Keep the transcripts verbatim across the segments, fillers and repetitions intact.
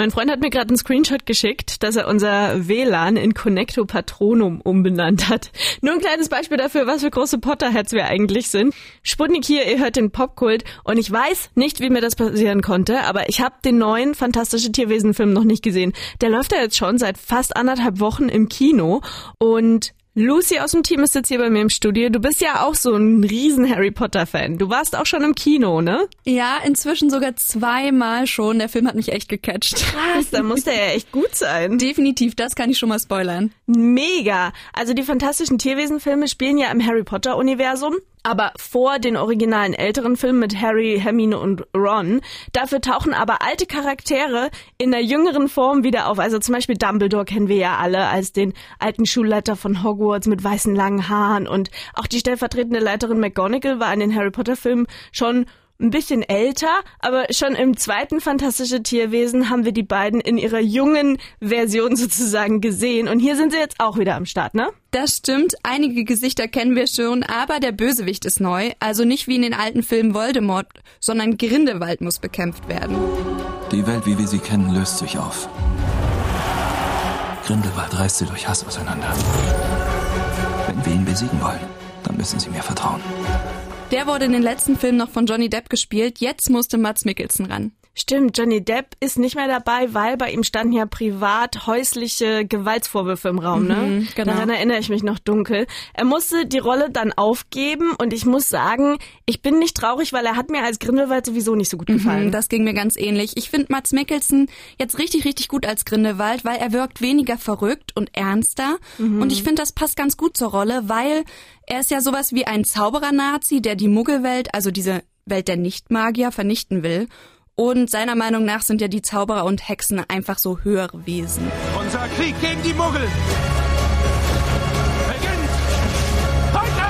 Mein Freund hat mir gerade einen Screenshot geschickt, dass er unser W L A N in Connecto Patronum umbenannt hat. Nur ein kleines Beispiel dafür, was für große Potterheads wir eigentlich sind. Sputnik hier, ihr hört den Popkult und ich weiß nicht, wie mir das passieren konnte, aber ich habe den neuen Fantastische Tierwesen Film noch nicht gesehen. Der läuft ja jetzt schon seit fast anderthalb Wochen im Kino und Lucy aus dem Team ist jetzt hier bei mir im Studio. Du bist ja auch so ein riesen Harry Potter-Fan. Du warst auch schon im Kino, ne? Ja, inzwischen sogar zweimal schon. Der Film hat mich echt gecatcht. Krass, da muss der ja echt gut sein. Definitiv, das kann ich schon mal spoilern. Mega. Also die Fantastischen Tierwesen-Filme spielen ja im Harry Potter-Universum. Aber vor den originalen älteren Filmen mit Harry, Hermine und Ron. Dafür tauchen aber alte Charaktere in der jüngeren Form wieder auf. Also zum Beispiel Dumbledore kennen wir ja alle als den alten Schulleiter von Hogwarts mit weißen langen Haaren. Und auch die stellvertretende Leiterin McGonagall war in den Harry Potter Filmen schon ein bisschen älter, aber schon im zweiten Fantastische Tierwesen haben wir die beiden in ihrer jungen Version sozusagen gesehen. Und hier sind sie jetzt auch wieder am Start, ne? Das stimmt, einige Gesichter kennen wir schon, aber der Bösewicht ist neu. Also nicht wie in den alten Filmen Voldemort, sondern Grindelwald muss bekämpft werden. Die Welt, wie wir sie kennen, löst sich auf. Grindelwald reißt sie durch Hass auseinander. Wenn wir ihn besiegen wollen, dann müssen sie mir vertrauen. Der wurde in den letzten Filmen noch von Johnny Depp gespielt. Jetzt musste Mads Mikkelsen ran. Stimmt, Johnny Depp ist nicht mehr dabei, weil bei ihm standen ja privat häusliche Gewaltsvorwürfe im Raum, ne? Mhm, genau. Daran erinnere ich mich noch dunkel. Er musste die Rolle dann aufgeben und ich muss sagen, ich bin nicht traurig, weil er hat mir als Grindelwald sowieso nicht so gut gefallen. Mhm, das ging mir ganz ähnlich. Ich finde Mads Mikkelsen jetzt richtig, richtig gut als Grindelwald, weil er wirkt weniger verrückt und ernster. Mhm. Und ich finde, das passt ganz gut zur Rolle, weil er ist ja sowas wie ein Zauberer-Nazi, der die Muggelwelt, also diese Welt der Nichtmagier, vernichten will. Und seiner Meinung nach sind ja die Zauberer und Hexen einfach so höhere Wesen. Unser Krieg gegen die Muggel beginnt heute!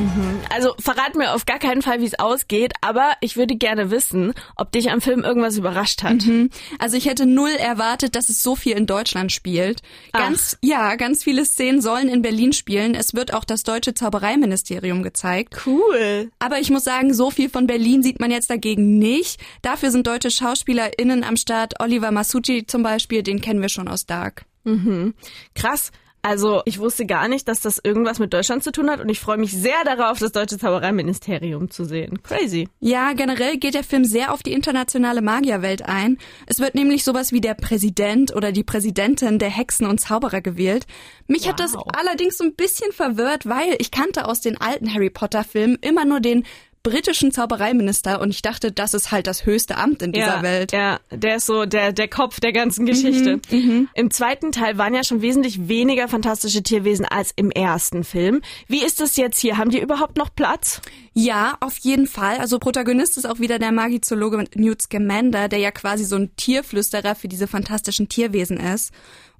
Mhm. Also verrat mir auf gar keinen Fall, wie es ausgeht, aber ich würde gerne wissen, ob dich am Film irgendwas überrascht hat. Mhm. Also ich hätte null erwartet, dass es so viel in Deutschland spielt. Ganz, Ach. ja, ganz viele Szenen sollen in Berlin spielen. Es wird auch das deutsche Zaubereiministerium gezeigt. Cool. Aber ich muss sagen, so viel von Berlin sieht man jetzt dagegen nicht. Dafür sind deutsche SchauspielerInnen am Start. Oliver Masucci zum Beispiel, den kennen wir schon aus Dark. Mhm. Krass. Also ich wusste gar nicht, dass das irgendwas mit Deutschland zu tun hat und ich freue mich sehr darauf, das deutsche Zaubereiministerium zu sehen. Crazy. Ja, generell geht der Film sehr auf die internationale Magierwelt ein. Es wird nämlich sowas wie der Präsident oder die Präsidentin der Hexen und Zauberer gewählt. Mich wow. hat das allerdings so ein bisschen verwirrt, weil ich kannte aus den alten Harry Potter Filmen immer nur den britischen Zaubereiminister und ich dachte, das ist halt das höchste Amt in dieser ja, Welt. Ja, der ist so der der Kopf der ganzen Geschichte. Mhm, mhm. Im zweiten Teil waren ja schon wesentlich weniger fantastische Tierwesen als im ersten Film. Wie ist das jetzt hier? Haben die überhaupt noch Platz? Ja, auf jeden Fall. Also Protagonist ist auch wieder der Magizologe Newt Scamander, der ja quasi so ein Tierflüsterer für diese fantastischen Tierwesen ist.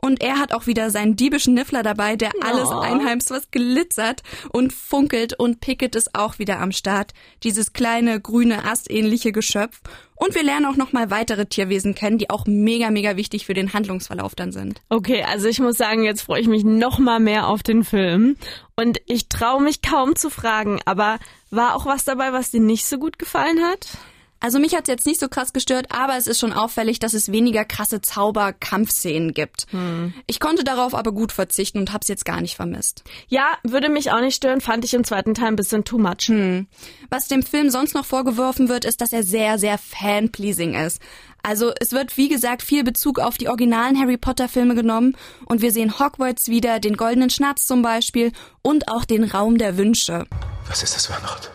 Und er hat auch wieder seinen diebischen Niffler dabei, der alles oh. einheimst, was glitzert und funkelt. Und Pickett ist auch wieder am Start. Dieses kleine, grüne, astähnliche Geschöpf. Und wir lernen auch nochmal weitere Tierwesen kennen, die auch mega, mega wichtig für den Handlungsverlauf dann sind. Okay, also ich muss sagen, jetzt freue ich mich nochmal mehr auf den Film. Und ich traue mich kaum zu fragen, aber war auch was dabei, was dir nicht so gut gefallen hat? Also mich hat's jetzt nicht so krass gestört, aber es ist schon auffällig, dass es weniger krasse Zauber-Kampfszenen gibt. Hm. Ich konnte darauf aber gut verzichten und hab's jetzt gar nicht vermisst. Ja, würde mich auch nicht stören, fand ich im zweiten Teil ein bisschen too much. Hm. Was dem Film sonst noch vorgeworfen wird, ist, dass er sehr, sehr fan-pleasing ist. Also es wird, wie gesagt, viel Bezug auf die originalen Harry Potter-Filme genommen und wir sehen Hogwarts wieder, den goldenen Schnatz zum Beispiel und auch den Raum der Wünsche. Was ist das, Weihnacht?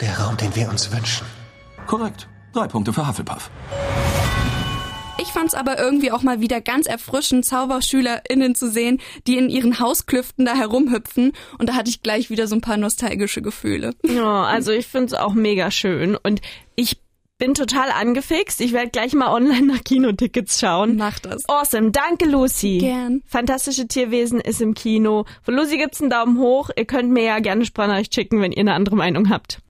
Der Raum, den wir uns wünschen. Korrekt. Drei Punkte für Hufflepuff. Ich fand's aber irgendwie auch mal wieder ganz erfrischend, ZauberschülerInnen zu sehen, die in ihren Hausklüften da herumhüpfen. Und da hatte ich gleich wieder so ein paar nostalgische Gefühle. Ja, also ich find's auch mega schön. Und ich bin total angefixt. Ich werde gleich mal online nach Kinotickets schauen. Mach das. Awesome. Danke, Lucy. Gern. Fantastische Tierwesen ist im Kino. Von Lucy gibt's einen Daumen hoch. Ihr könnt mir ja gerne Sprachnachricht schicken, wenn ihr eine andere Meinung habt.